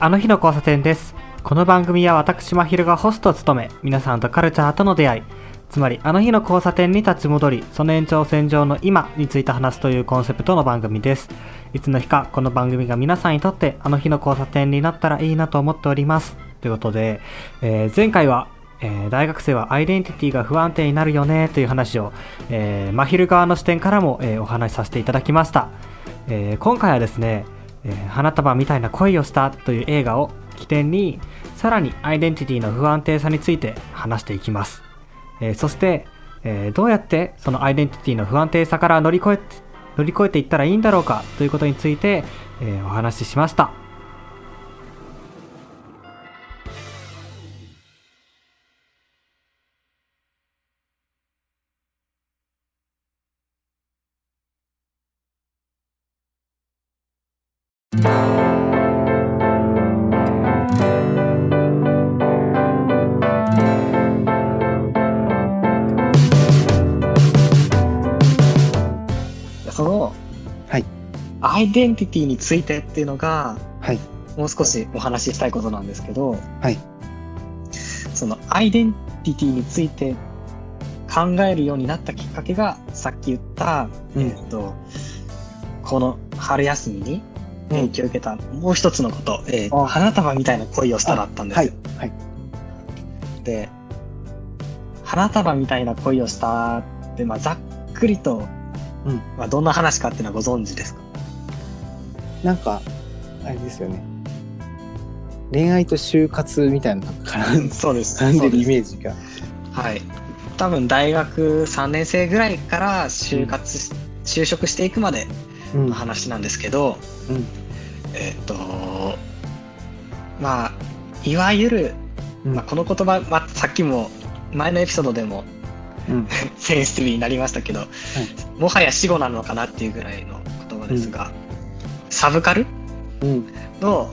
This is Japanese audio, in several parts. あの日の交差点です。この番組は私まひるがホストを務め、皆さんとカルチャーとの出会い、つまりあの日の交差点に立ち戻り、その延長線上の今について話すというコンセプトの番組です。いつの日かこの番組が皆さんにとってあの日の交差点になったらいいなと思っておりますということで、前回は大学生はアイデンティティが不安定になるよねという話を、まひる側の視点からも、お話しさせていただきました。今回はですね、花束みたいな恋をしたという映画を起点に、さらにアイデンティティの不安定さについて話していきます。そして、どうやってそのアイデンティティの不安定さから乗り越えていったらいいんだろうかということについて、お話ししました。その、はい、アイデンティティについてっていうのが、はい、もう少しお話ししたいことなんですけど、はい、そのアイデンティティについて考えるようになったきっかけが、さっき言った、この春休みに影響を受けたもう一つのこと、花束みたいな恋をしただったんですよ。はいはい、で、花束みたいな恋をしたって、ざっくりと、どんな話かっていうのはご存知ですか？なんかあれですよね、恋愛と就活みたいなのからそうです、なんでるイメージが、はい、多分大学3年生ぐらいから就職していくまでの話なんですけど、いわゆる、この言葉、さっきも前のエピソードでもセンシティブになりましたけど、もはや死語なのかなっていうぐらいの言葉ですが、サブカルの、好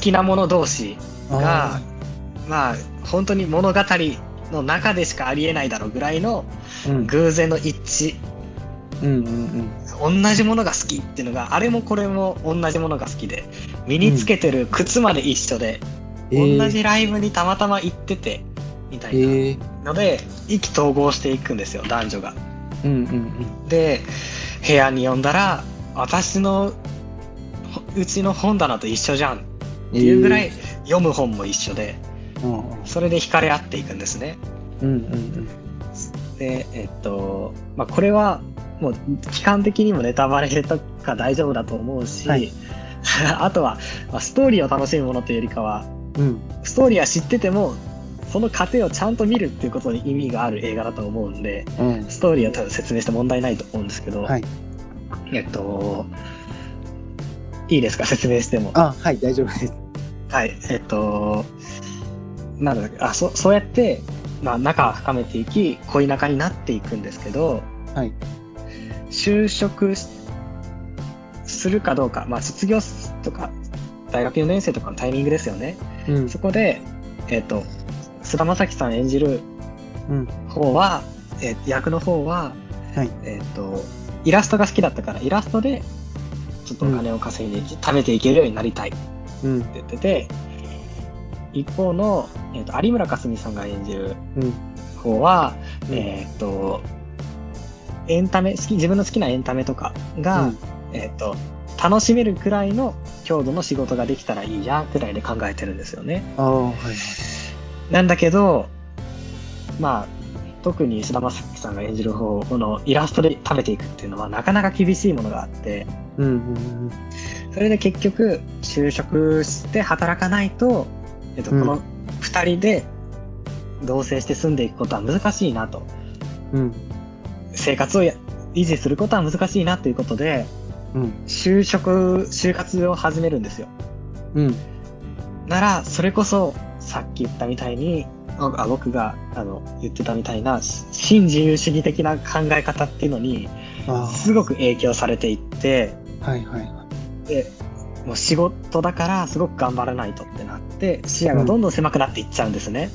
きなもの同士が本当に物語の中でしかありえないだろうぐらいの偶然の一致、同じものが好きっていうのが、あれもこれも同じものが好きで、身につけてる靴まで一緒で、同じライブにたまたま行っててみたいなので、意気投合していくんですよ、男女が。で、部屋に呼んだら、私のうちの本棚と一緒じゃんっていうぐらい、読む本も一緒で、それで惹かれ合っていくんですね。で、これはもう期間的にもネタバレとか大丈夫だと思うし、あとは、ストーリーを楽しむものというよりかは、ストーリーは知っててもその過程をちゃんと見るっていうことに意味がある映画だと思うんで、ストーリーは多分説明して問題ないと思うんですけど、いいですか、説明しても。はい、大丈夫です。はい、そうやって、仲を深めていき、恋仲になっていくんですけど、就職するかどうか、卒業とか大学4年生とかのタイミングですよね。そこで、菅田将暉さん演じる方は、役の方は、イラストが好きだったから、イラストでちょっとお金を稼いで、食べていけるようになりたいって言ってて、一方の、有村架純さんが演じる方は、エンタメ自分の好きなエンタメとかが、楽しめるくらいの強度の仕事ができたらいいやくらいで考えてるんですよね。なんだけど、特に菅田将暉さんが演じる方のイラストで食べていくっていうのはなかなか厳しいものがあって、それで結局就職して働かないと、この2人で同棲して住んでいくことは難しいなと、生活を維持することは難しいなということで、就活を始めるんですよ。なら、それこそさっき言ったみたいに、僕が言ってたみたいな新自由主義的な考え方っていうのにすごく影響されていって、で、もう仕事だからすごく頑張らないとってなって、視野がどんどん狭くなっていっちゃうんですね。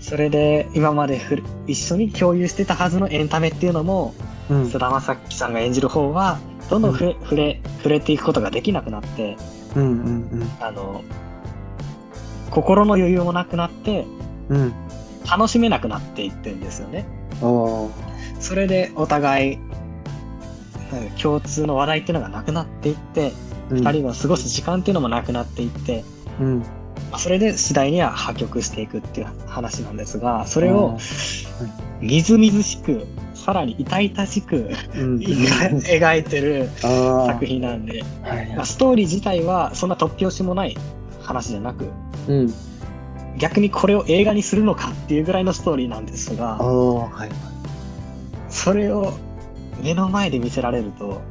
それで今まで一緒に共有してたはずのエンタメっていうのも、うん、菅田将暉さんが演じる方はどんどん触れていくことができなくなって、うんうんうん、心の余裕もなくなって、うん、楽しめなくなっていってるんですよね。お、それでお互い共通の話題っていうのがなくなっていって、うん、2人の過ごす時間っていうのもなくなっていって、うん、それで次第には破局していくっていう話なんですが、それをみずみずしく、さらに痛々しく、うん、描いてる作品なんで、まあ、ストーリー自体はそんな突拍子もない話じゃなく、うん、逆にこれを映画にするのかっていうぐらいのストーリーなんですが、はい、それを目の前で見せられると、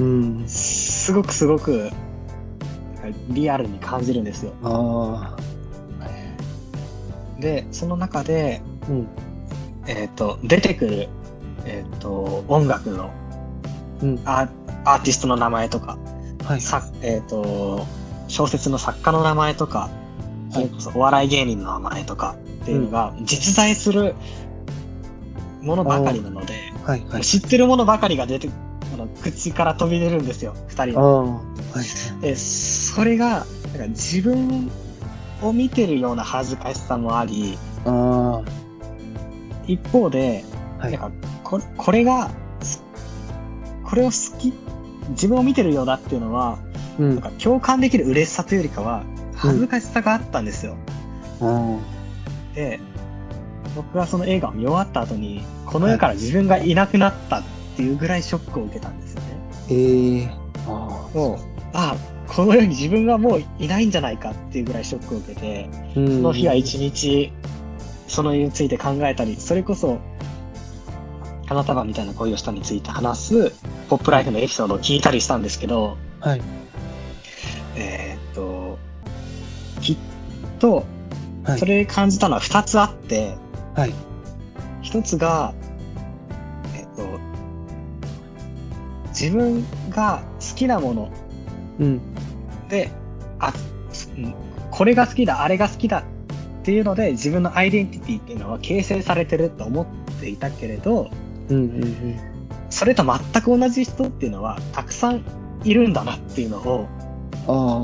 うん、すごくすごくリアルに感じるんですよ。あ、でその中で、うん、出てくる、音楽の、うん、アーティストの名前とか、はい、小説の作家の名前とか、はい、お笑い芸人の名前とかっていうのが実在するものばかりなので、はいはい、知ってるものばかりが出て口から飛び出るんですよ、2人の。それがなんか自分を見てるような恥ずかしさもあり、一方で、はい、なんかこれを好き、自分を見てるようだっていうのは、うん、なんか共感できる嬉しさというよりかは恥ずかしさがあったんですよ。うん、で僕はその映画を見終わった後にこの世から自分がいなくなったっていうぐらいショックを受けたんですよね。この世に自分がもういないんじゃないかっていうぐらいショックを受けて、その日は一日そのについて考えたり、それこそ花束みたいな恋をしたについて話すポップライフのエピソードを聞いたりしたんですけど、はい、きっとそれ感じたのは2つあって、はい、1つが自分が好きなもの、うん、で、これが好きだ、あれが好きだっていうので自分のアイデンティティっていうのは形成されてると思っていたけれど、うんうんうん、それと全く同じ人っていうのはたくさんいるんだなっていうのを、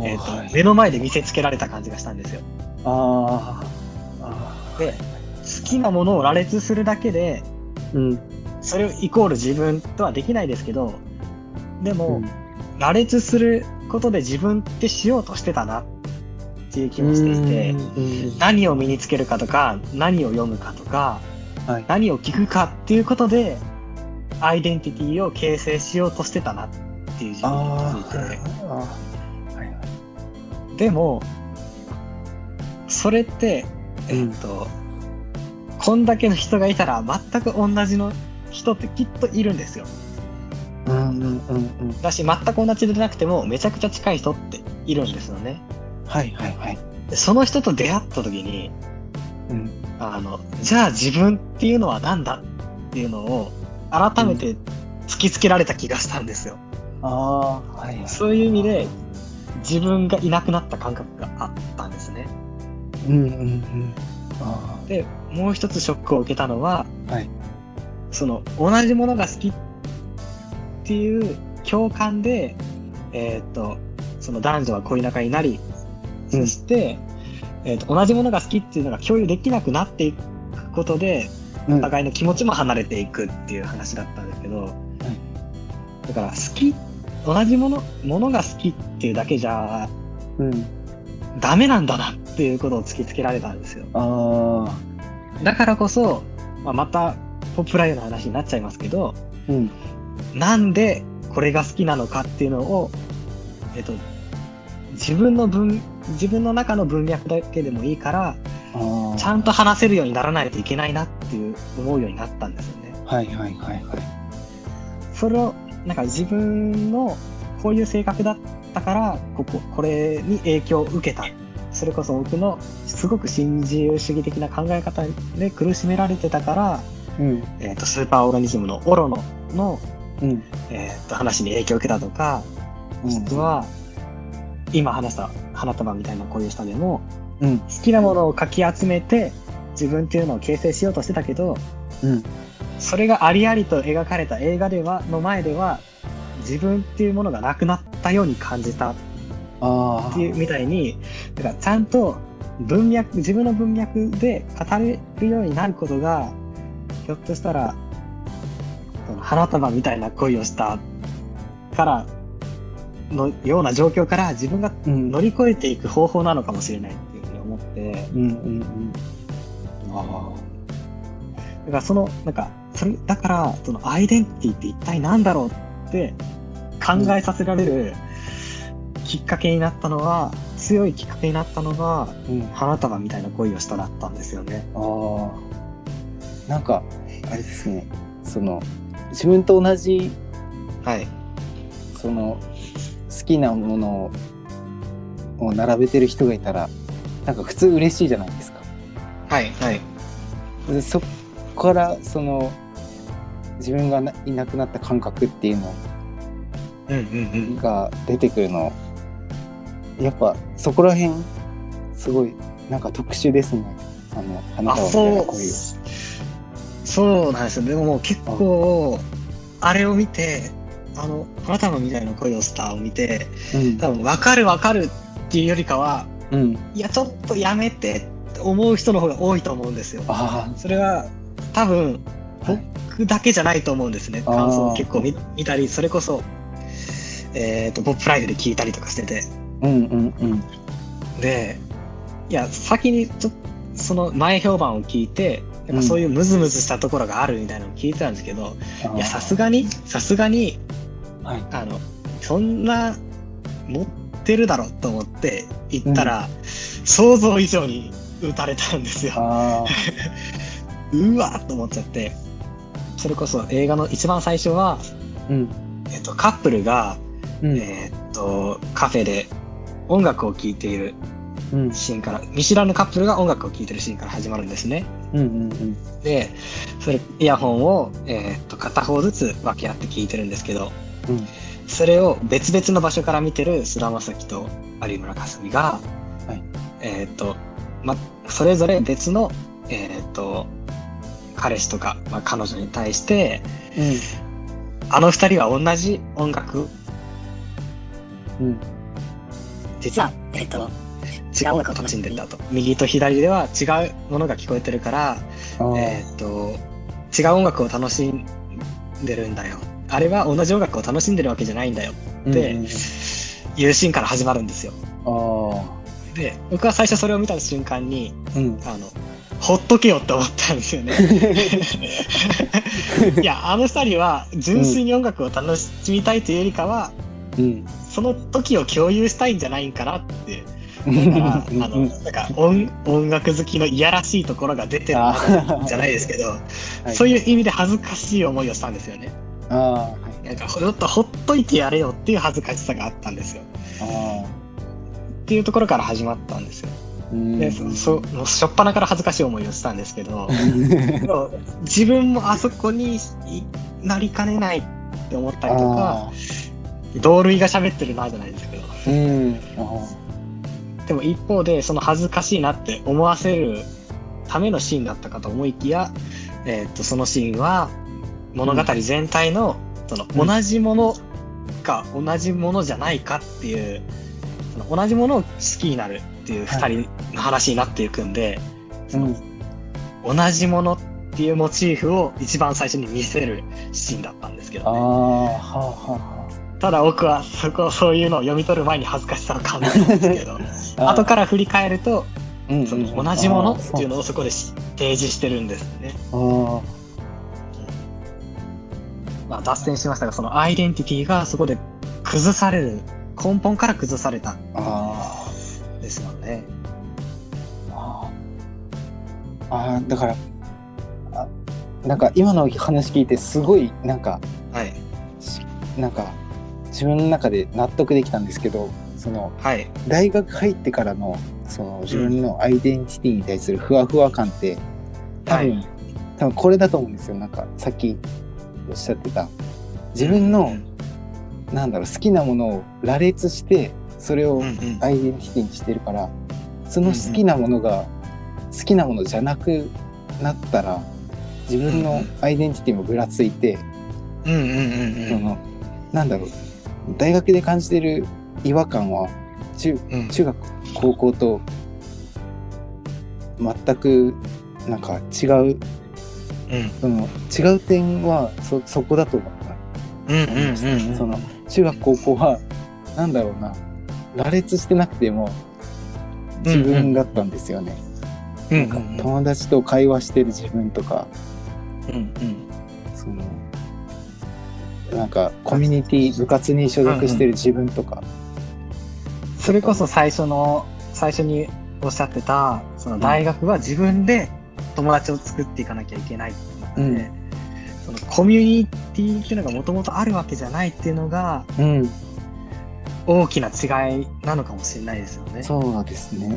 はい、目の前で見せつけられた感じがしたんですよ。で、好きなものを羅列するだけで、うん、それをイコール自分とはできないですけど、でも、うん、羅列することで自分ってしようとしてたなっていう気もしていて、何を身につけるかとか、何を読むかとか、はい、何を聞くかっていうことでアイデンティティを形成しようとしてたなっていう自分に気づいて、はい、でもそれって、こんだけの人がいたら全く同じの人ってきっといるんですよ。だし、全く同じでなくてもめちゃくちゃ近い人っているんですよね。はいはいはい。その人と出会った時に、うん、じゃあ自分っていうのは何だっていうのを改めて突きつけられた気がしたんですよ。うん、はいはい、そういう意味で自分がいなくなった感覚があったんですね。うんうんうん、でもう一つショックを受けたのは、はい、その同じものが好きっていう共感で、その男女は恋仲になり、そして、同じものが好きっていうのが共有できなくなっていくことで、お互いの気持ちも離れていくっていう話だったんですけど、はい、だから同じものが好きっていうだけじゃ、うん、ダメなんだなっていうことを突きつけられたんですよ。だからこそ、またポップライブの話になっちゃいますけど、うん、なんでこれが好きなのかっていうのを、自分の中の文脈だけでもいいからちゃんと話せるようにならないといけないなっていう思うようになったんですよね。はいはいはいはい。それをなんか自分のこういう性格だったからこれに影響を受けた。それこそ僕のすごく新自由主義的な考え方で苦しめられてたから、うん、スーパーオルガニズムのオロノの、うん、話に影響を受けたとか、実は今話した花束みたいな恋をしたでも、うん、好きなものをかき集めて、自分っていうのを形成しようとしてたけど、うん、それがありありと描かれた映画ではの前では自分っていうものがなくなったように感じたっていうみたいに、だからちゃんと文脈、自分の文脈で語れるようになることが、ひょっとしたら花束みたいな恋をしたからのような状況から自分が乗り越えていく方法なのかもしれないっていうふうに思って、うんうんうん、あだからそのなんかそれだからそのアイデンティティって一体なんだろうって考えさせられるきっかけになったのは、強いきっかけになったのが、うん、花束みたいな恋をしただったんですよね。あなんかあれですね、その自分と同じ、はい、その好きなものを並べてる人がいたらなんか普通嬉しいじゃないですか。はいはい。でそっからその自分がいなくなった感覚っていうのが出てくるの、やっぱそこら辺すごいなんか特殊ですね。あなたはこういう。そうなんですよ。でも、もう結構あれを見て、花束みたいな恋をしたを見て、うん、多分分かるっていうよりかは、うん、いやちょっとやめてって思う人の方が多いと思うんですよ。あそれは多分僕だけじゃないと思うんですね。感想を結構 見たり、それこそ、ポップライブで聞いたりとかしてて、うんうんうん、でいや先にちょっとその前評判を聞いて、やっぱそういうムズムズしたところがあるみたいなのを聞いてたんですけど、いやさすがに、はい、そんな持ってるだろうと思って行ったら、うん、想像以上に打たれたんですよ。うわーっと思っちゃって、それこそ映画の一番最初は、うんカップルが、うんカフェで音楽を聴いているシーンから、うん、見知らぬカップルが音楽を聴いてるシーンから始まるんですね。うんうんうん、でそれイヤホンを、片方ずつ分け合って聞いてるんですけど、うん、それを別々の場所から見てる菅田将暉と有村架純が、はいそれぞれ別の、彼氏とか、彼女に対して、うん、あの二人は同じ音楽、うん、実は違う音楽を楽しんでんだと、右と左では違うものが聞こえてるから、違う音楽を楽しんでるんだよ、あれは同じ音楽を楽しんでるわけじゃないんだよっていうシーンから始まるんですよ。で僕は最初それを見た瞬間に、うん、ほっとけよって思ったんですよね。いやあの二人は純粋に音楽を楽しみたいというよりかは、うん、その時を共有したいんじゃないかなって。なんか音楽好きのいやらしいところが出てるんじゃないですけど、はい、そういう意味で恥ずかしい思いをしたんですよね。なんかちょっとほっといてやれよっていう恥ずかしさがあったんですよ。っていうところから始まったんですよ。でもうしょっぱなから恥ずかしい思いをしたんですけど自分もあそこになりかねないって思ったりとか、同類が喋ってるなじゃないですけど、でも一方でその恥ずかしいなって思わせるためのシーンだったかと思いきや、そのシーンは物語全体の、その同じものか同じものじゃないかっていう、その同じものを好きになるっていう2人の話になっていくんで、その同じものっていうモチーフを一番最初に見せるシーンだったんですけどね。ただ僕はそういうのを読み取る前に恥ずかしさを感じたんですけど後から振り返ると、その同じものっていうのをそこで提示してるんですね。脱線しましたが、そのアイデンティティがそこで崩される、根本から崩されたですよね。だからなんか今の話聞いてすごいなんか自分の中で納得できたんですけど、その、はい、大学入ってからのその自分のアイデンティティに対するふわふわ感って、多分これだと思うんですよ。なんかさっきおっしゃってた自分の、なんだろう、好きなものを羅列してそれをアイデンティティにしてるから、その好きなものが好きなものじゃなくなったら自分のアイデンティティもぐらついて、なんだろう、大学で感じてる違和感は中学高校と全くなんか違う、違う点は そこだと思った。その中学高校はなんだろうな、羅列してなくても自分だったんですよね。なんか友達と会話してる自分とか、そのなんかコミュニティ部活に所属してる自分とか、それこそ最初におっしゃってたその大学は自分で友達を作っていかなきゃいけないっていうので、そのコミュニティっていうのがもともとあるわけじゃないっていうのが、大きな違いなのかもしれないですよね。そうですね。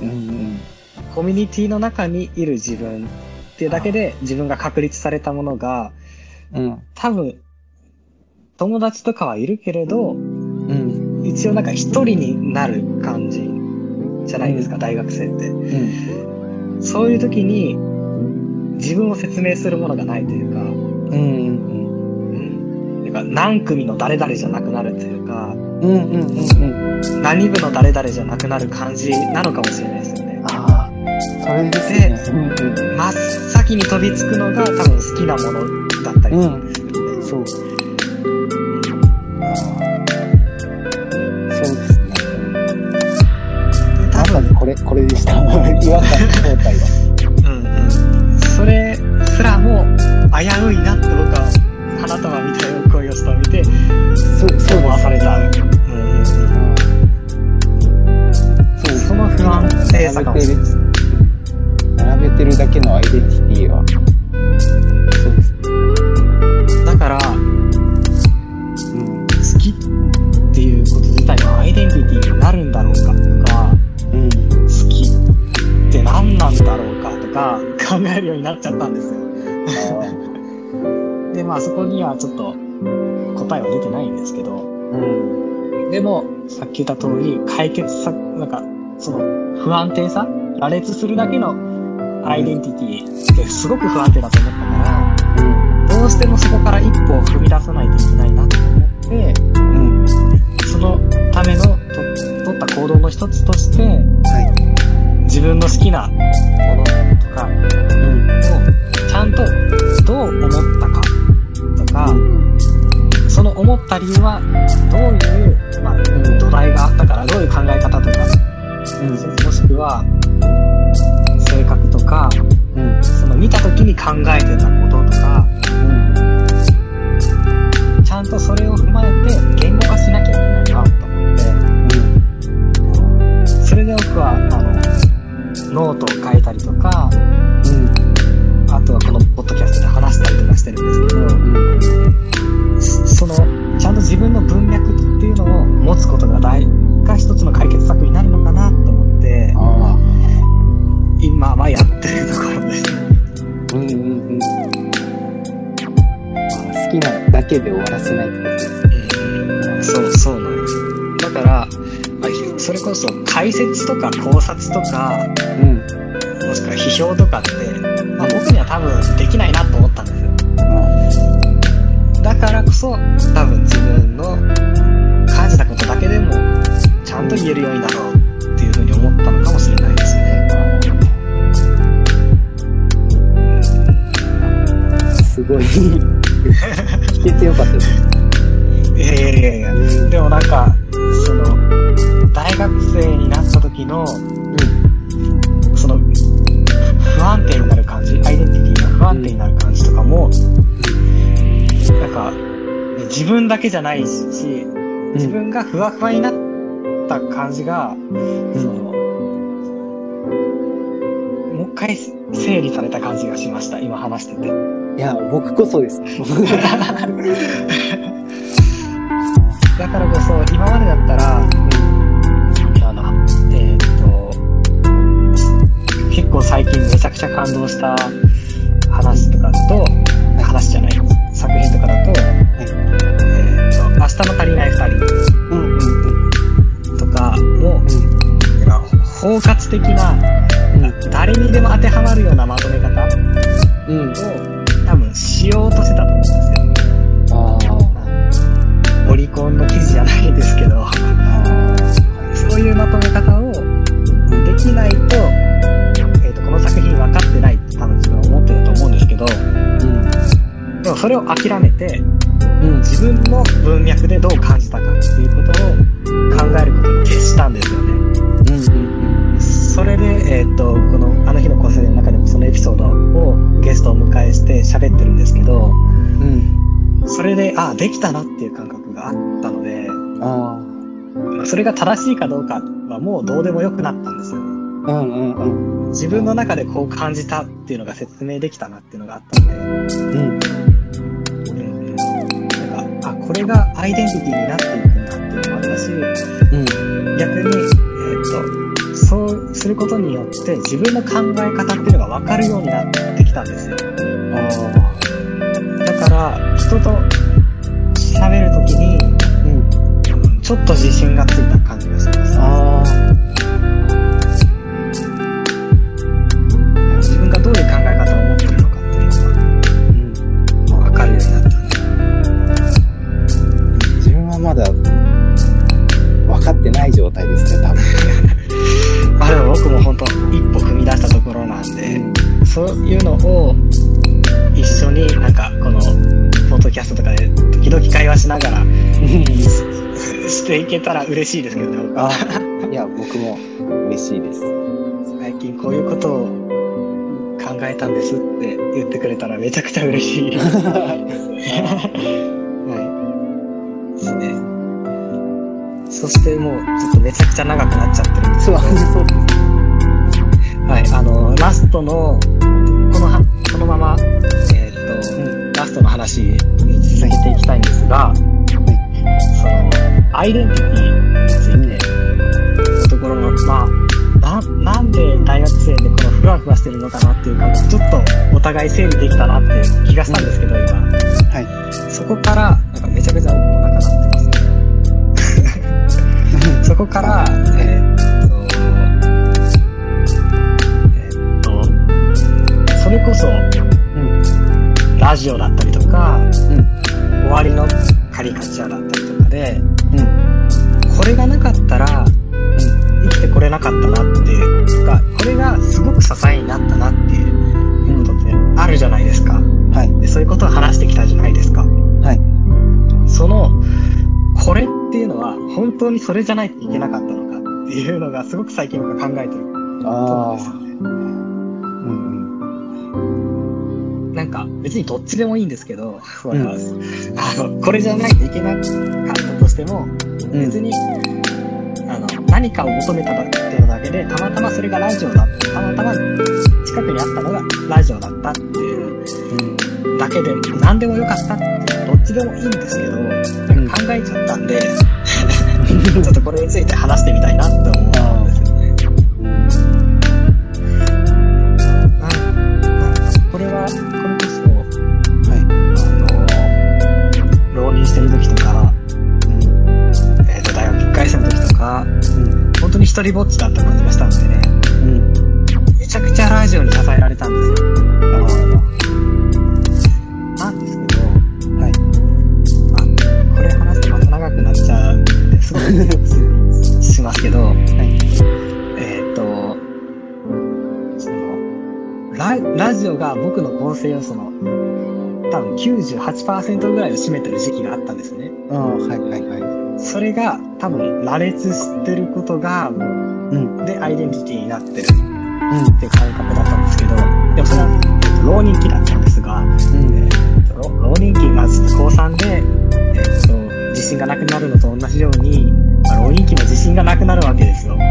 コミュニティの中にいる自分っていうだけで自分が確立されたものが、多分友達とかはいるけれど、一応なんか一人になる感じじゃないですか、大学生って、そういう時に自分を説明するものがないというか、なんか何組の誰々じゃなくなるというか、何部の誰々じゃなくなる感じなのかもしれないですよね。ああ、それですね。真っ先に飛びつくのが多分好きなものだったりするんですよね。そう。これでした。違和感の正体は。それすらも危ういなって僕は花束みたいな恋をした見て、そう思わされた。その不安性さが並べてるだけのアイデンティティは。そうですね。だから、好きっていうこと自体のアイデンティティになるんだろうかとか。好きって何なんだろうかとか考えるようになっちゃったんですよ。で、まあそこにはちょっと答えは出てないんですけど、でもさっき言った通り解決さ、なんかその不安定さ、羅列するだけのアイデンティティってすごく不安定だと思ったから、どうしてもそこから一歩を踏み出さないといけないなと思って、そのための取った行動の一つとして、自分の好きなものとかをちゃんとどう思ったかとか、その思った理由はどういう、土台があったから、どういう考え方とか、もしくは性格とか、その見た時に考えてたこととか、ちゃんとそれを踏まえて言語化しなきゃいけないなと思って、それで僕はノートを書いたりとか、あとはこのポッドキャストで話したりとかしてるんですけど、そのちゃんと自分の文脈っていうのを持つことが一つの解決策になるのかなと思って、今はやってるところです。好きなだけで終わらせないってことです。そうなんです。だから。それこそ解説とか考察とか、もしくは批評とかって、僕には多分できないなと思ったんですよ。だからこそ多分自分の感じたことだけでもちゃんと言えるようになろうっていうふうに思ったのかもしれないですね。すごい聞けてよかったです。いやでもなんかその大学生になった時の、その不安定になる感じ、アイデンティティが不安定になる感じとかも、なんか自分だけじゃないし、自分がふわふわになった感じが、もう一回整理された感じがしました、今話してて。いや、僕こそです。だからこそ今までだったら、結構最近めちゃくちゃ感動した話とかだと、話じゃない作品とかだと、明日の足りない2人とかを、包括的な、誰にでも当てはまを多分しようとしてたと思うんですよ。オリコンの記事じゃないですけどそういうまとめ方をできないと、この作品分かってないって多分自分は思ってると思うんですけど、うん、でもそれを諦めて、うん、自分の文脈でどう感じたかっていうことを考えることに徹したんですよね、うんうん、それで、このあの日の構成の中でもそのエピソードをゲストを迎えして喋ってるんですけど、うん、それであできたなっていう感覚があったので、あそれが正しいかどうかはもうどうでもよくなったんですよね、うんうんうん、自分の中でこう感じたっていうのが説明できたなっていうのがあったので、うん、なんかあこれがアイデンティティになっていくんだっていうのもあったし、うん、逆に、そうすることによって自分の考え方っていうのが分かるようになってきたんですよ。だから人と喋るときに、うん、ちょっと自信がついた感じがします。自分がどういう考え方を持ってるのかっていうのが、うん、分かるようになったね。自分はまだ分かってない状態ですね多分あでも僕も本当一歩踏み出したところなんで、うん、そういうのを一緒になんかこのポッドキャストとかで時々会話しながらしていけたら嬉しいですけどねあいや僕も嬉しいです。最近こういうことを考えたんですって言ってくれたらめちゃくちゃ嬉しいです、はい、ですね。そしてもうちょっとめちゃくちゃ長くなっちゃってるんですけどそうですはいラストのこのままラストの話に続けていきたいんですが、そのアイデンティティについてのところのまあなんで大学生でこのふわふわしてるのかなっていう感じちょっとお互い整理できたなっていう気がしたんですけど、今、はい、そこからなんかめちゃめちゃお腹鳴ってますねそこからそれこそ、うん、ラジオだったりとか、うん、終わりのカリカチュアだったりとかで、うん、これがなかったら生きてこれなかったなっていうか、これがすごく支えになったなっていうことってあるじゃないですか、はい、でそういうことを話してきたじゃないですか、はい、そのこれっていうのは本当にそれじゃないといけなかったのかっていうのがすごく最近僕は考えてることなんですよね、うん、なんか別にどっちでもいいんですけど、うん、これじゃないといけなかったとしても別に、うん何かを求めたっていうだけで、たまたまそれがラジオだった、たまたま近くにあったのがラジオだったっていうだけで、何でもよかったってどっちでもいいんですけど、なんか考えちゃったんで、うん、ちょっとこれについて話してみたいなって思うんですよね。これはこれこそ、浪人してる時とか、大学1回生の時とか。本当に一人ぼっちだった感じがしたんでね、うん、めちゃくちゃラジオに支えられたんですよ。なんですけど、はい、これ話すとまた長くなっちゃうんですごいしますけど、はい、その ラジオが僕の構成要素の多分 98% ぐらいを占めてる時期があったんですね。はいはいはい。それが多分羅列してることが、うん、でアイデンティティになってるっていう感覚だったんですけど、でもそれは浪人期だったんですが、浪人期まず高3で、自信がなくなるのと同じように、浪人期も自信がなくなるわけですよ、うん、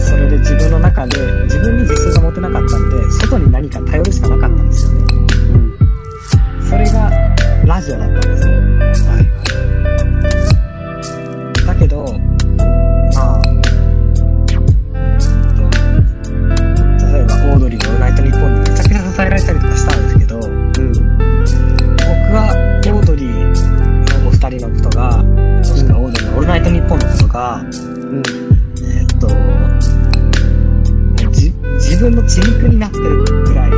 それで自分の中で自分に自信が持てなかったんで外に何か頼るしかなかったんですよね、うん、それがラジオだったんですよ。はいだけど、例えばオードリーのオールナイトニッポンにめちゃくちゃ支えられたりとかしたんですけど、うん、僕はオードリーのお二人のことが、もしくはオードリーのオールナイトニッポンのことが、うん、自分の血肉になってるくらい、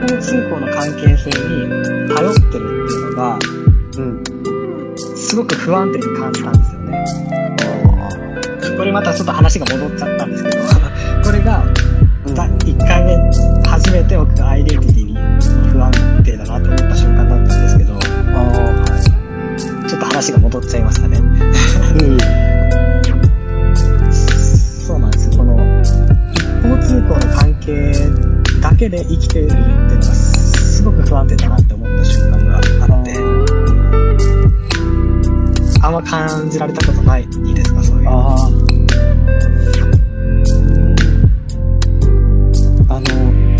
Google 通行の関係性に頼ってるっていうのが、すごく不安定に感じたんですよね。これまたちょっと話が戻っちゃったんですけどこれが1回目初めて僕がアイデンティティに不安定だなと思った瞬間だったんですけど、ちょっと話が戻っちゃいましたね、そうなんです。この一方通行の関係だけで生きているっていうのがすごく不安定だなって思った瞬間があって、あんま感じられたことないですか、そういうの。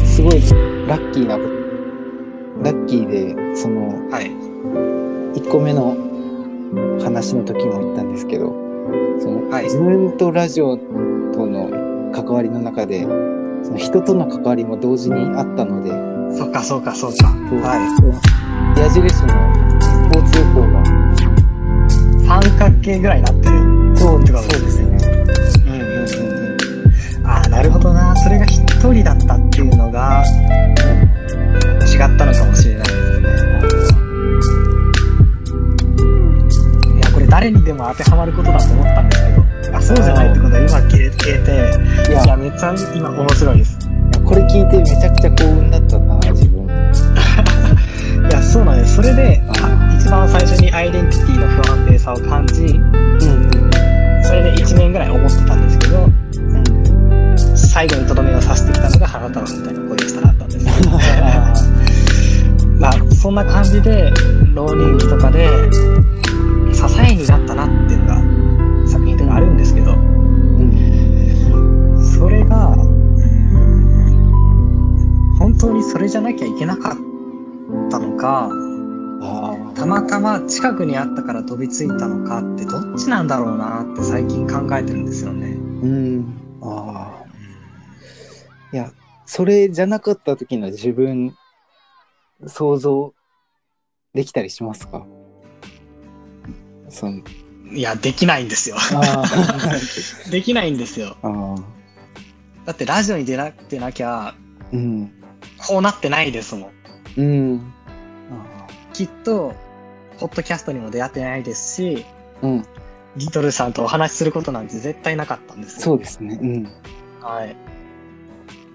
すごいラッキーでその、1個目の話の時も言ったんですけど、その、自分とラジオとの関わりの中でその人との関わりも同時にあったので、そうか、矢印の一方通行が三角形ぐらいになってる。そうですね。ああ、なるほどな。それが一人だったっていうのが違ったのかもしれないですね。いや、これ誰にでも当てはまることだと思ったんですけど、そうじゃないってことは今聞いて、いやめっちゃ今面白いです。これ聞いてめちゃくちゃ幸運だったな、自分。いや、そうなんです。それで一番最初にアイデンティティの不安定さを感じ、それで1年ぐらい思ってたんですけど、最後にとどめを刺してきたのが花束みたいなこういう人だったんですまあそんな感じで浪人期とかで支えになったなっていうのが作品とかあるんですけど、それが本当にそれじゃなきゃいけなかったのか、たまたま近くにあったから飛びついたのかってどっちなんだろうなって最近考えてるんですよね。いや、それじゃなかった時の自分想像できたりしますか？いや、できないんですよできないんですよ。だってラジオに出なくてなきゃ、こうなってないですもん。きっとポッドキャストにも出会ってないですし、リトルさんとお話しすることなんて絶対なかったんですよ。そうですね。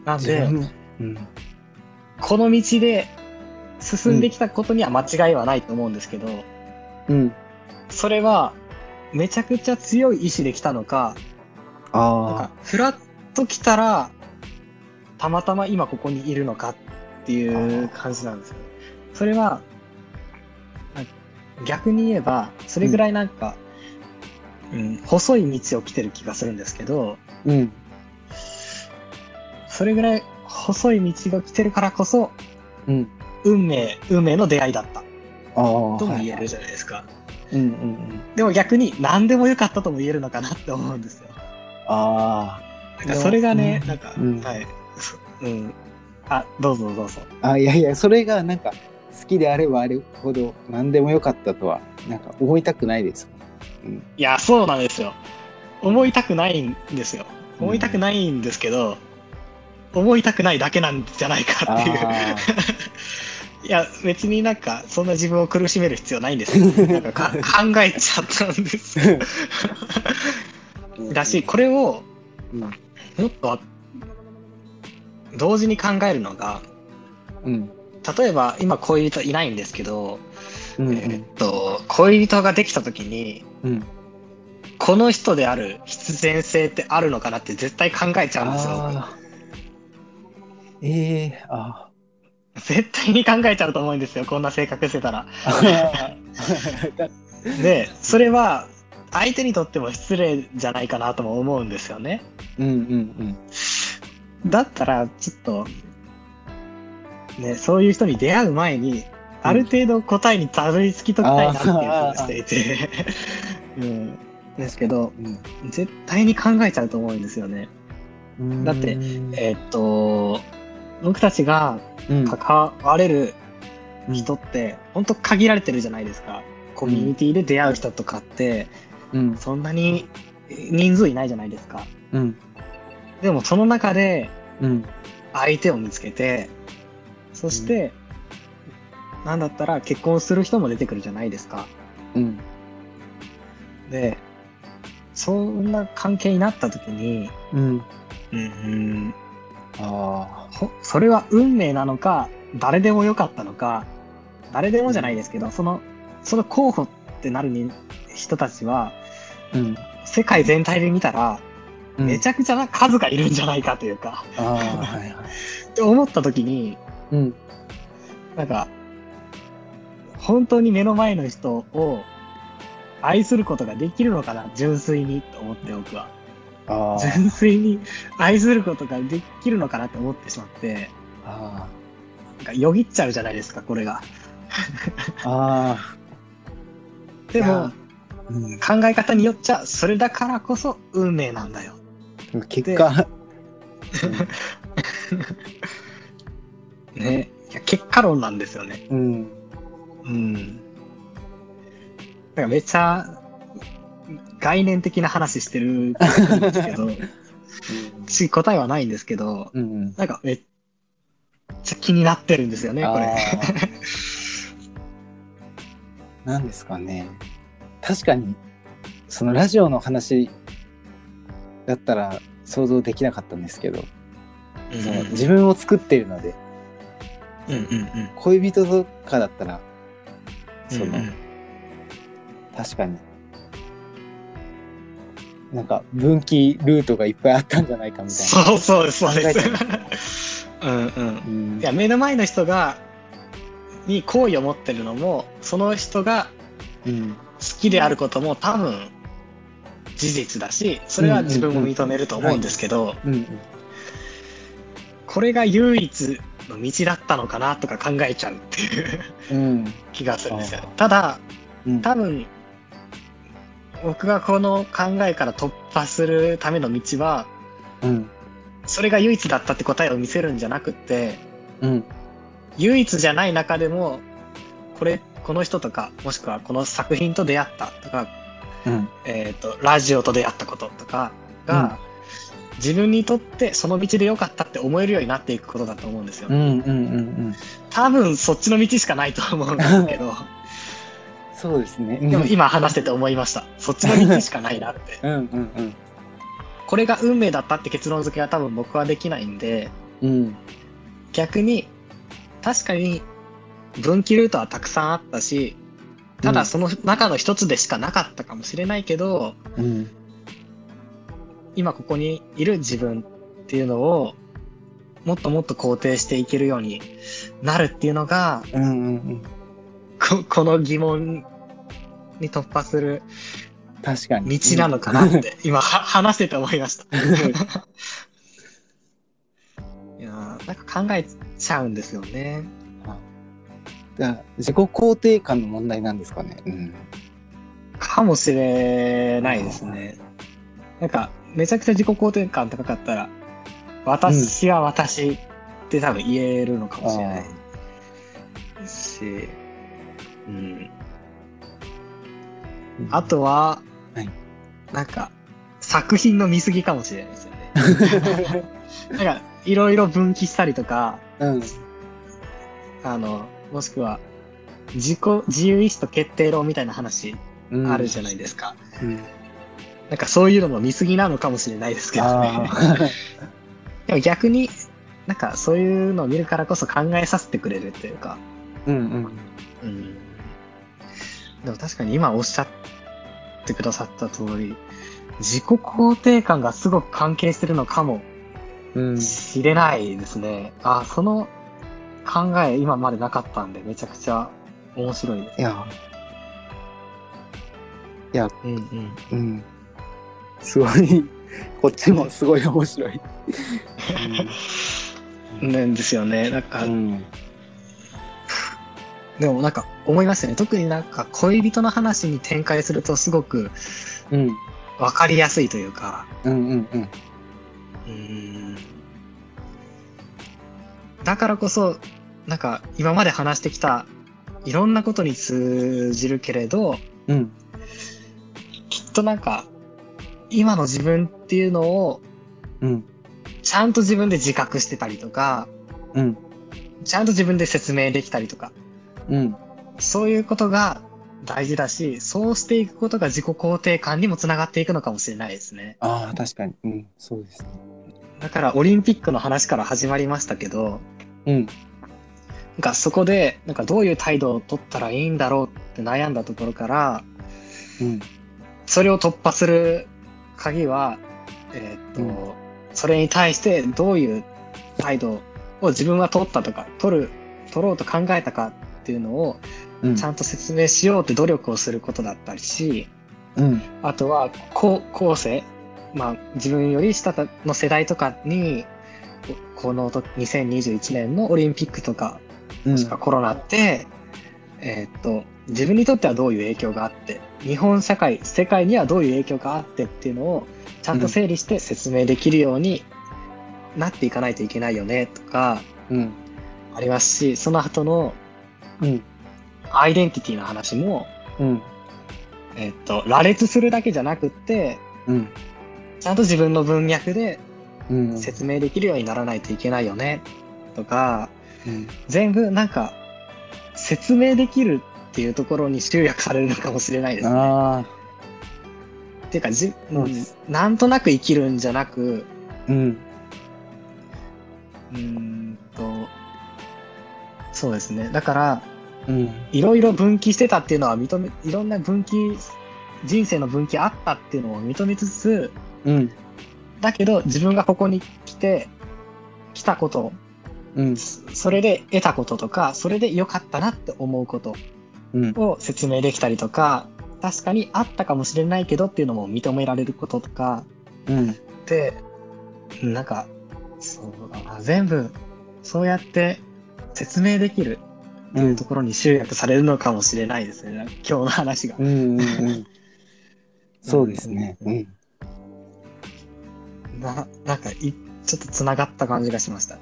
なんで、この道で進んできたことには間違いはないと思うんですけど、それはめちゃくちゃ強い意志で来たのか、なんかフラッと来たらたまたま今ここにいるのかっていう感じなんですよ。それは逆に言えばそれぐらいなんか、細い道を来てる気がするんですけど、それぐらい細い道が来てるからこそ、運命の出会いだったとも言えるじゃないですか。でも逆に何でもよかったとも言えるのかなって思うんですよ。なんかそれがね、どうぞ。いやそれがなんか好きであればあるほど何でもよかったとはなんか思いたくないです。いや、そうなんですよ。思いたくないんですけど、思いたくないだけなんじゃないかっていういや、別になんかそんな自分を苦しめる必要ないんですよなんか考えちゃったんですだし、これをもっと同時に考えるのが、例えば今恋人いないんですけど、恋人ができた時に、この人である必然性ってあるのかなって絶対考えちゃうんですよ。絶対に考えちゃうと思うんですよ、こんな性格してたらで、それは相手にとっても失礼じゃないかなとも思うんですよね。だったらちょっとね、そういう人に出会う前にある程度答えにたどり着きときたいなっていうふうにしていてですけど、絶対に考えちゃうと思うんですよね。だって、僕たちが関われる人って本当限られてるじゃないですか。コミュニティで出会う人とかって、そんなに人数いないじゃないですか。でもその中で相手を見つけて、そそして、うん、なんだったら結婚する人も出てくるじゃないですか。うん、でそんな関係になった時に、うんうん、それは運命なのか誰でもよかったのか、誰でもじゃないですけど、その候補ってなる人たちは、うん、世界全体で見たら、うん、めちゃくちゃな数がいるんじゃないかというか、はいはい、って思った時に、うん、なんか本当に目の前の人を愛することができるのかな、純粋にと思って、僕は純粋に愛することができるのかなと思ってしまって、なんかよぎっちゃうじゃないですか、これがでも、うん、考え方によっちゃそれだからこそ運命なんだよ、結果、ね、いや結果論なんですよね。うんうん、なんかめちゃ概念的な話してるんですけど答えはないんですけど、うん、なんかめっちゃ気になってるんですよね、これなんですかね。確かにそのラジオの話だったら想像できなかったんですけど、うんうん、その自分を作っているので、うんうんうん、恋人とかだったらうんうん、確かになんか分岐ルートがいっぱいあったんじゃないかみたいな。そうですうん、うん、いや目の前の人がに好意を持ってるのも、その人が好きであることも多分事実だし、それは自分も認めると思うんですけど、これが唯一の道だったのかなとか考えちゃうっていう、うん、気がするんですよ。ただ、うん、多分僕がこの考えから突破するための道は、うん、それが唯一だったって答えを見せるんじゃなくって、うん、唯一じゃない中でもこの人とか、もしくはこの作品と出会ったとか、うんラジオと出会ったこととかが、うん自分にとってその道で良かったって思えるようになっていくことだと思うんですよ、うんうんうんうん、多分そっちの道しかないと思うんですけどそうですね、うん、でも今話してて思いました、そっちの道しかないなってうんうん、うん、これが運命だったって結論付けは多分僕はできないんで、うん、逆に確かに分岐ルートはたくさんあったし、ただその中の一つでしかなかったかもしれないけど、うん今ここにいる自分っていうのをもっともっと肯定していけるようになるっていうのが、うんうんうん、この疑問に突破する確かに道なのかなって今話してて思いましたいやなんか考えちゃうんですよね。自己肯定感の問題なんですかね、うん、かもしれないですね。なんかめちゃくちゃ自己肯定感高かったら、私は私って多分言えるのかもしれないし、うん、あとは、はい、なんか作品の見過ぎかもしれないですよねなんかいろいろ分岐したりとか、うん、もしくは自由意志と決定論みたいな話あるじゃないですか、うんうんなんかそういうのも見過ぎなのかもしれないですけどねでも逆になんかそういうのを見るからこそ考えさせてくれるっていうか、うんうんうん、でも確かに今おっしゃってくださった通り、自己肯定感がすごく関係してるのかもしれないですね、うん、あその考え今までなかったんでめちゃくちゃ面白いです。いやうんうん、うんすごいこっちもすごい面白い、うん、なんですよね。なんか、うん、でもなんか思いましたね。特になんか恋人の話に展開するとすごく分かりやすいというか、うんうんうんうん、だからこそなんか今まで話してきたいろんなことに通じるけれど、うん、きっとなんか今の自分っていうのをちゃんと自分で自覚してたりとか、うん、ちゃんと自分で説明できたりとか、うん、そういうことが大事だし、そうしていくことが自己肯定感にもつながっていくのかもしれないですね。ああ、確かに、うん、そうですね。だからオリンピックの話から始まりましたけど、うん、なんかそこでなんかどういう態度を取ったらいいんだろうって悩んだところから、うん、それを突破する鍵は、うん、それに対してどういう態度を自分は取ったとか取ろうと考えたかっていうのをちゃんと説明しようって努力をすることだったりし、うん、あとは後世、まあ、自分より下の世代とかにこの2021年のオリンピックとか、もしくはコロナって、自分にとってはどういう影響があって、日本社会、世界にはどういう影響があってっていうのをちゃんと整理して説明できるようになっていかないといけないよねとか、うん、ありますし、その後の、うん、アイデンティティの話も、うん、羅列するだけじゃなくって、うん、ちゃんと自分の文脈で説明できるようにならないといけないよねとか、うん、全部なんか説明できるっていうところに集約されるのかもしれないですね。あ、っていうかなんとなく生きるんじゃなく、うん、そうですね。だから、うん、いろいろ分岐してたっていうのはいろんな分岐、人生の分岐あったっていうのを認めつつ、うん、だけど自分がここに来たこと、うん、それで得たこととか、それで良かったなって思うことを説明できたりとか、うん、確かにあったかもしれないけどっていうのも認められることとか、うん、で、なんかそうだな、全部そうやって説明できるっていうところに集約されるのかもしれないですね、今日の話が。うんうんうん、そうですね。うん、なんかちょっとつながった感じがしました。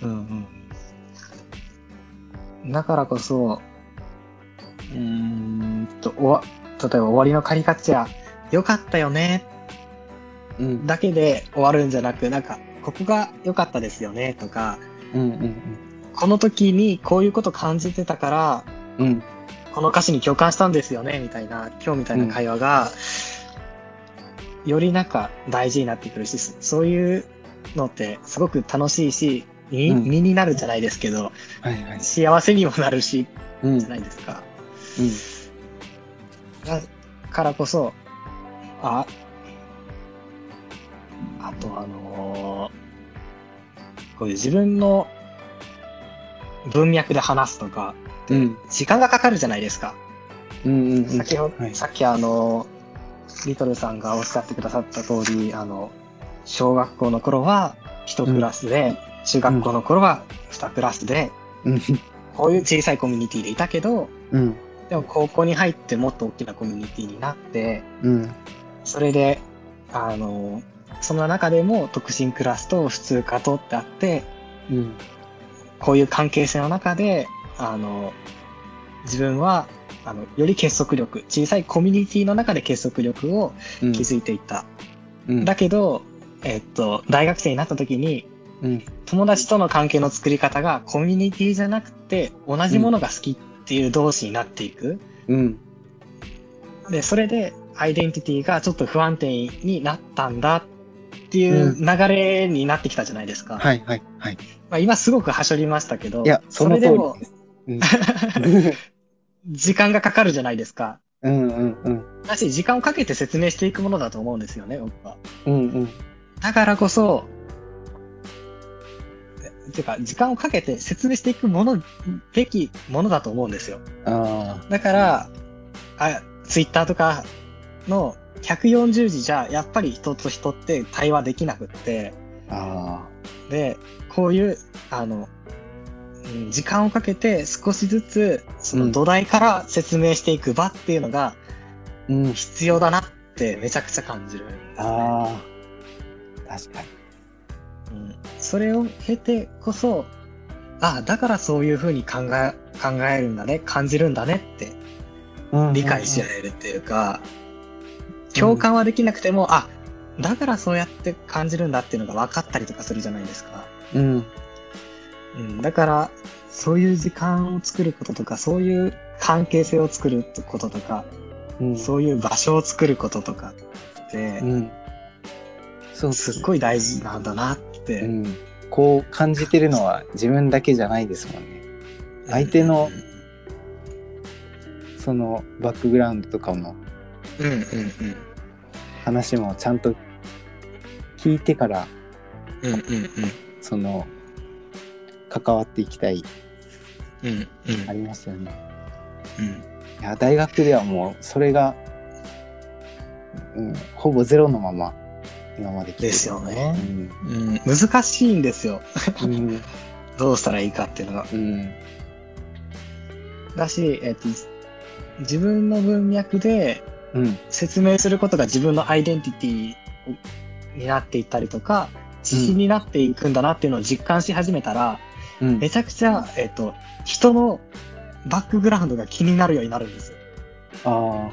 うんうん、だからこそ、例えば終わりのカリカチュア良かったよね、うん、だけで終わるんじゃなく、なんかここが良かったですよねとか、うんうんうん、この時にこういうこと感じてたから、うん、この歌詞に共感したんですよねみたいな、今日みたいな会話が、うん、よりなんか大事になってくるし、そういうのってすごく楽しいし、身になるじゃないですけど、うん、はいはい、幸せにもなるし、うん、じゃないですか、うん、だからこそ、あとこういう自分の文脈で話すとか、うん、時間がかかるじゃないですか。うんうんうん、さっきリトルさんがおっしゃってくださった通り、小学校の頃は1クラスで、うん、中学校の頃は2クラスで、うん、こういう小さいコミュニティでいたけど、うん、でも高校に入ってもっと大きなコミュニティになって、うん、それでその中でも特進クラスと普通科とってあって、うん、こういう関係性の中で自分はより結束力、小さいコミュニティの中で結束力を築いていった、うん、だけど、大学生になった時に、うん、友達との関係の作り方がコミュニティじゃなくて同じものが好きっていう同士になっていく、うんうん、でそれでアイデンティティがちょっと不安定になったんだっていう流れになってきたじゃないですか。うん、はいはいはい。まあ今すごくはしょりましたけど、いや、その通りです。それでも、うん、時間がかかるじゃないですか。うんうんうん。だし時間をかけて説明していくものだと思うんですよね、僕は。うんうん。だからこそ、てか時間をかけて説明していくべきものだと思うんですよ。ああ。だから、Twitter とかの140字じゃやっぱり人と人って対話できなくって、でこういう時間をかけて少しずつその土台から説明していく場っていうのが必要だなってめちゃくちゃ感じるんですね。あ、確かに、うん、それを経てこそだからそういう風に考えるんだね、感じるんだねって理解し合えるっていうか、共感はできなくても、だからそうやって感じるんだっていうのが分かったりとかするじゃないですか。うんうん、だからそういう時間を作ることとか、そういう関係性を作ることとか、うん、そういう場所を作ることとかって、うん、そうすっごい大事なんだなって、うん、こう感じてるのは自分だけじゃないですもんね。相手の、うん、そのバックグラウンドとかも、うんうんうん、話もちゃんと聞いてから、うんうんうん、その関わっていきたい、うんうん、ありますよね、うん、いや大学ではもうそれが、うん、ほぼゼロのまま今まで来てるですよね、うんうん、難しいんですよ、うん、どうしたらいいかっていうのが、うん、だし、自分の文脈で説明することが自分のアイデンティティになっていったりとか詩になっていくんだなっていうのを実感し始めたら、うん、めちゃくちゃ、人のバックグラウンドが気になるようになるんですよ。あ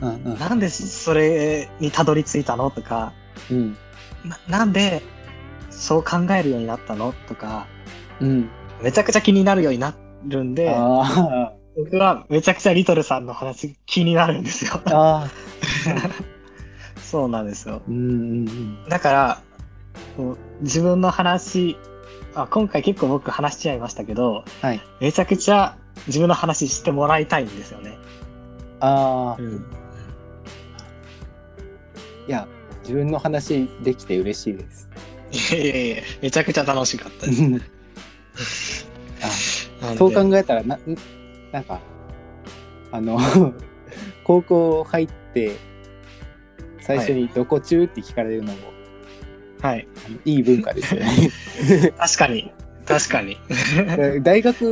あ、うんうん、なんでそれにたどり着いたのとか、うん、なんでそう考えるようになったのとか、うん、めちゃくちゃ気になるようになるんで、あ僕はめちゃくちゃリトルさんの話気になるんですよ。あそうなんですよ、うんうんうん、だから自分の話、あ今回結構僕話しちゃいましたけど、はい、めちゃくちゃ自分の話してもらいたいんですよね。ああ、うん、いや自分の話できて嬉しいです。いやいやめちゃくちゃ楽しかったです。あそう考えたらなんか高校入って最初にどこ中って聞かれるのも。はい、いい文化ですよね。確かに確かに大学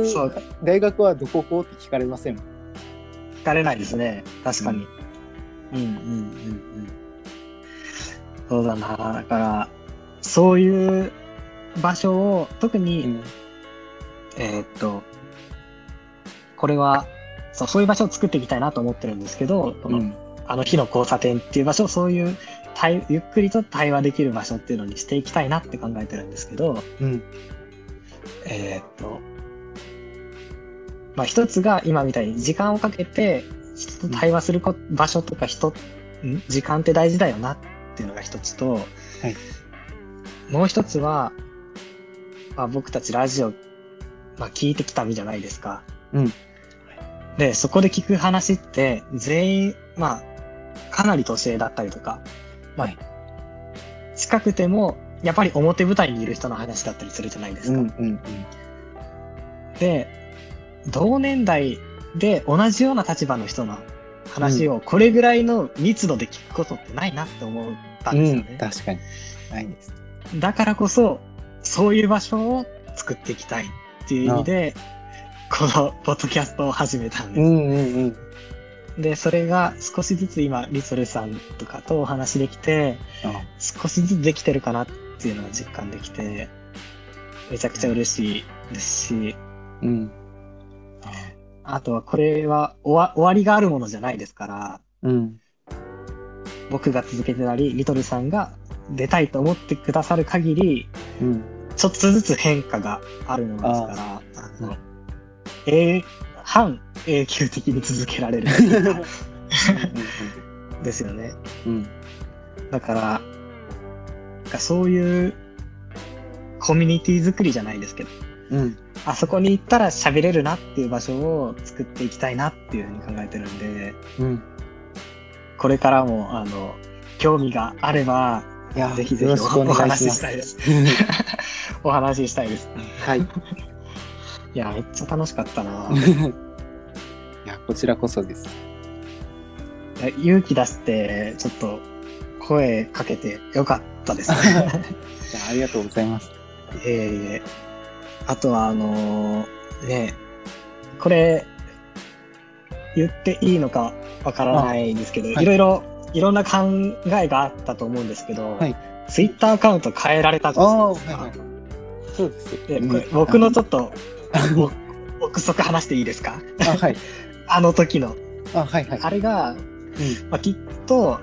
はどここって聞かれませんもん。聞かれないですね。確かに、うん、うんうんうんうんそうだな。だからそういう場所を特に、うん、これはそういう場所を作っていきたいなと思ってるんですけど、うん、あの日の交差点っていう場所をそういうゆっくりと対話できる場所っていうのにしていきたいなって考えてるんですけど、うん、まあ一つが今みたいに時間をかけて人と対話する場所とか時間って大事だよなっていうのが一つと、はい、もう一つは、まあ、僕たちラジオ、まあ、聞いてきた身じゃないですか、うん、でそこで聞く話って全員まあかなり年上だったりとか、まあ、近くてもやっぱり表舞台にいる人の話だったりするじゃないですか、うんうんうん、で同年代で同じような立場の人の話をこれぐらいの密度で聞くことってないなって思ったんですよね、うん、確かにないです。だからこそそういう場所を作っていきたいっていう意味でこのポッドキャストを始めたんです、うんうんうんでそれが少しずつ今リソルさんとかとお話できて、うん、少しずつできてるかなっていうのが実感できてめちゃくちゃ嬉しいですし、うん、あとはこれは終わりがあるものじゃないですから、うん、僕が続けてたりリトルさんが出たいと思ってくださる限り、うん、ちょっとずつ変化があるものですから半永久的に続けられるですよね、うん、だからそういうコミュニティ作りじゃないですけど、うん、あそこに行ったら喋れるなっていう場所を作っていきたいなっていうふうに考えてるんで、うん、これからも興味があればぜひぜひお話ししたいですお話ししたいですはいいやめっちゃ楽しかったな。いやこちらこそです。勇気出してちょっと声かけてよかったですね。ありがとうございます。あとはねこれ言っていいのかわからないんですけど、はい、いろんな考えがあったと思うんですけど、はい、ツイッターアカウント変えられたじゃないですか。はいはい、そうです。でこれ僕のちょっと憶測話していいですか？あ、はい、あの時の はいはい、あれが、うんまあ、きっと、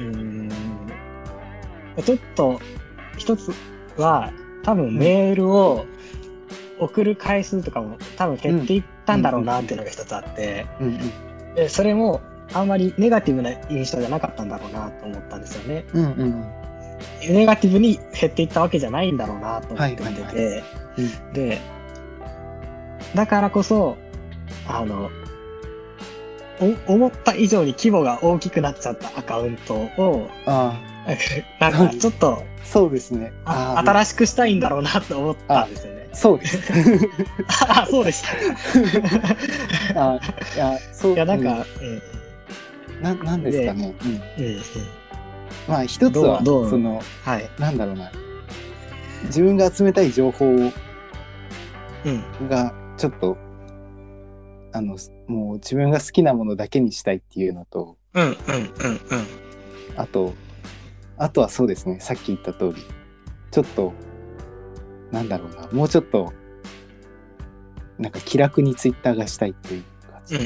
うん、ちょっと一つは多分メールを送る回数とかも多分減っていったんだろうなっていうのが一つあって、でそれもあんまりネガティブな印象じゃなかったんだろうなと思ったんですよね。ネガティブに減っていったわけじゃないんだろうなと思って見てて、でだからこそ思った以上に規模が大きくなっちゃったアカウントをなんかちょっとそうですね、新しくしたいんだろうなと思ったんですよね。そうですあ、そうでしたあ、いや、そう、いやなんか、なんですかね、まあ一つはその、なんだろうな、自分が集めたい情報がちょっともう自分が好きなものだけにしたいっていうのと、あとはそうですね、さっき言った通りちょっとなんだろうな、もうちょっとなんか気楽にツイッターがしたいっていう感じ。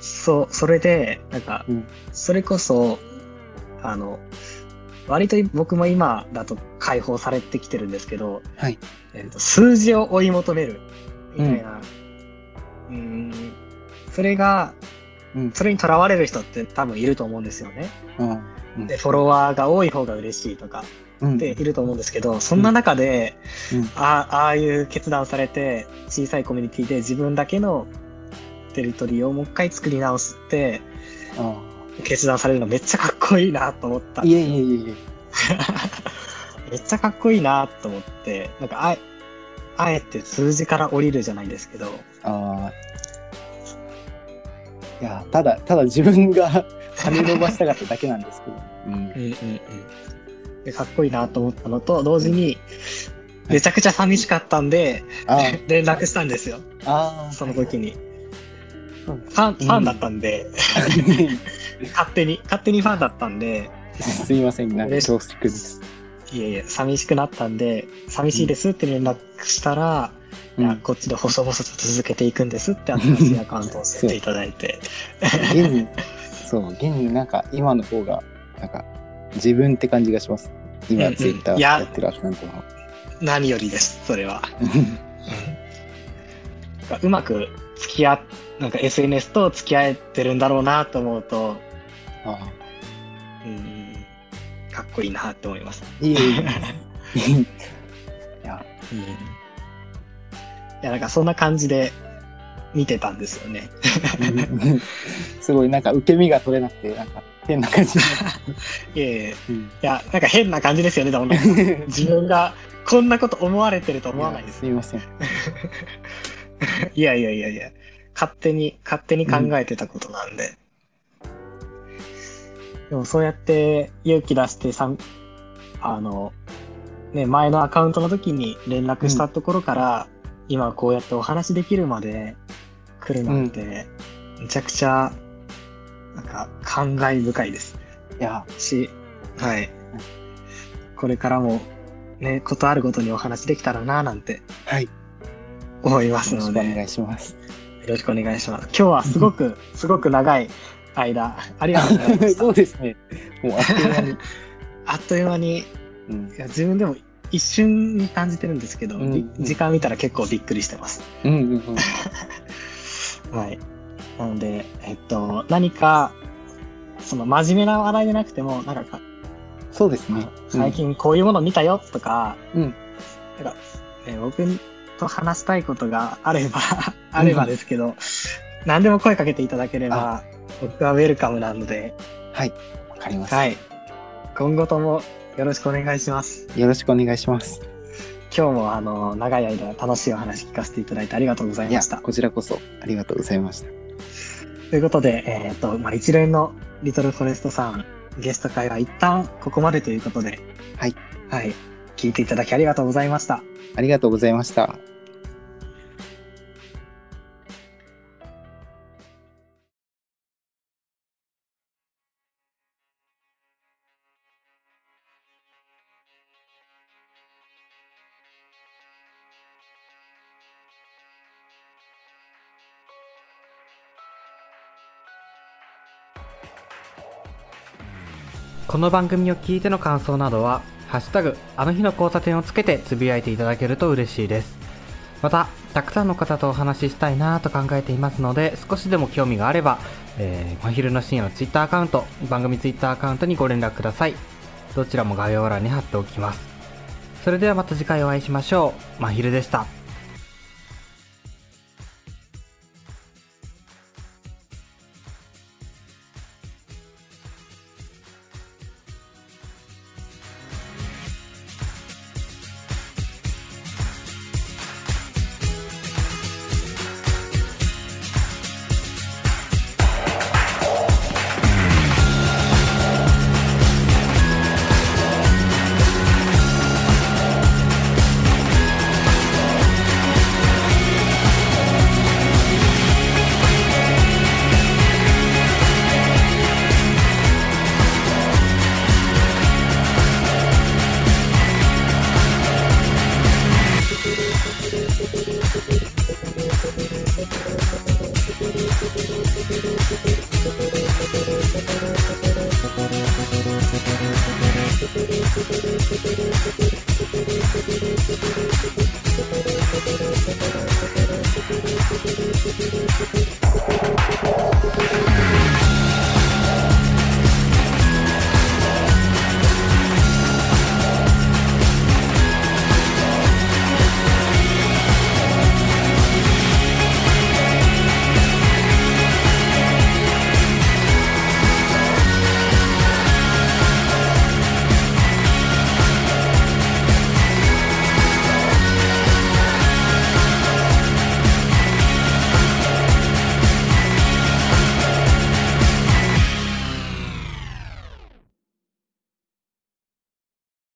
そう、それでなんか、それこそ割と僕も今だと解放されてきてるんですけど、数字を追い求めるみたいな、それにとらわれる人って多分いると思うんですよね。でフォロワーが多い方が嬉しいとかっていると思うんですけど、そんな中で、ああいう決断されて小さいコミュニティで自分だけのテリトリーをもう一回作り直すって決断されるのめっちゃかっこいいなと思ったんですよ。めっちゃかっこいいなと思って、なんかあえて数字から降りるじゃないですけど、いやただ自分が金伸ばしたかっただけなんですけど、でかっこいいなと思ったのと同時に、めちゃくちゃ寂しかったんで連絡したんですよ。その時にファンだったんで勝手にファンだったんで、すいません、なんか恐縮です。いや寂しくなったんで、寂しいですって連絡したら、こっちで細々と続けていくんですって新しいアカウントを設定いただいて現になんか今の方がなんか自分って感じがします。今ツイッターやってるアカウントの何よりです。それはうまくなんか SNS と付き合えてるんだろうなと思うと、かっこいいなって思います。いやなんかそんな感じで見てたんですよね。すごいなんか受け身が取れなくてなんか変な感じ。いやなんか変な感じですよね。自分がこんなこと思われてると思わないです。すみません。いや勝手に考えてたことなんで。でもそうやって勇気出して前のアカウントの時に連絡したところから、今こうやってお話できるまで来るなんて、めちゃくちゃなんか感慨深いです。これからもね、ことあるごとにお話できたらななんて思いますので、よろしくお願いします。よろしくお願いします。今日はすごく長い間ありがとうございます。そうですね、もうあっという間に、いや自分でも一瞬に感じてるんですけど、時間見たら結構びっくりしてます。なので何かその真面目な話題じゃなくても、なんかそうですね、最近こういうもの見たよとか、なんか僕と話したいことがあればですけど、何でも声かけていただければ僕はウェルカムなので。わかりました。今後ともよろしくお願いします。よろしくお願いします。今日も長い間楽しいお話聞かせていただいてありがとうございました。こちらこそありがとうございました。ということで、一連のリトルフォレストさんゲスト会は一旦ここまでということで、聞いていただきありがとうございました。ありがとうございました。この番組を聞いての感想などはハッシュタグあの日の交差点をつけてつぶやいていただけると嬉しいです。また、たくさんの方とお話ししたいなぁと考えていますので、少しでも興味があれば、お昼の深夜の Twitter アカウント、番組 Twitter アカウントにご連絡ください。どちらも概要欄に貼っておきます。それではまた次回お会いしましょう。まひるでした。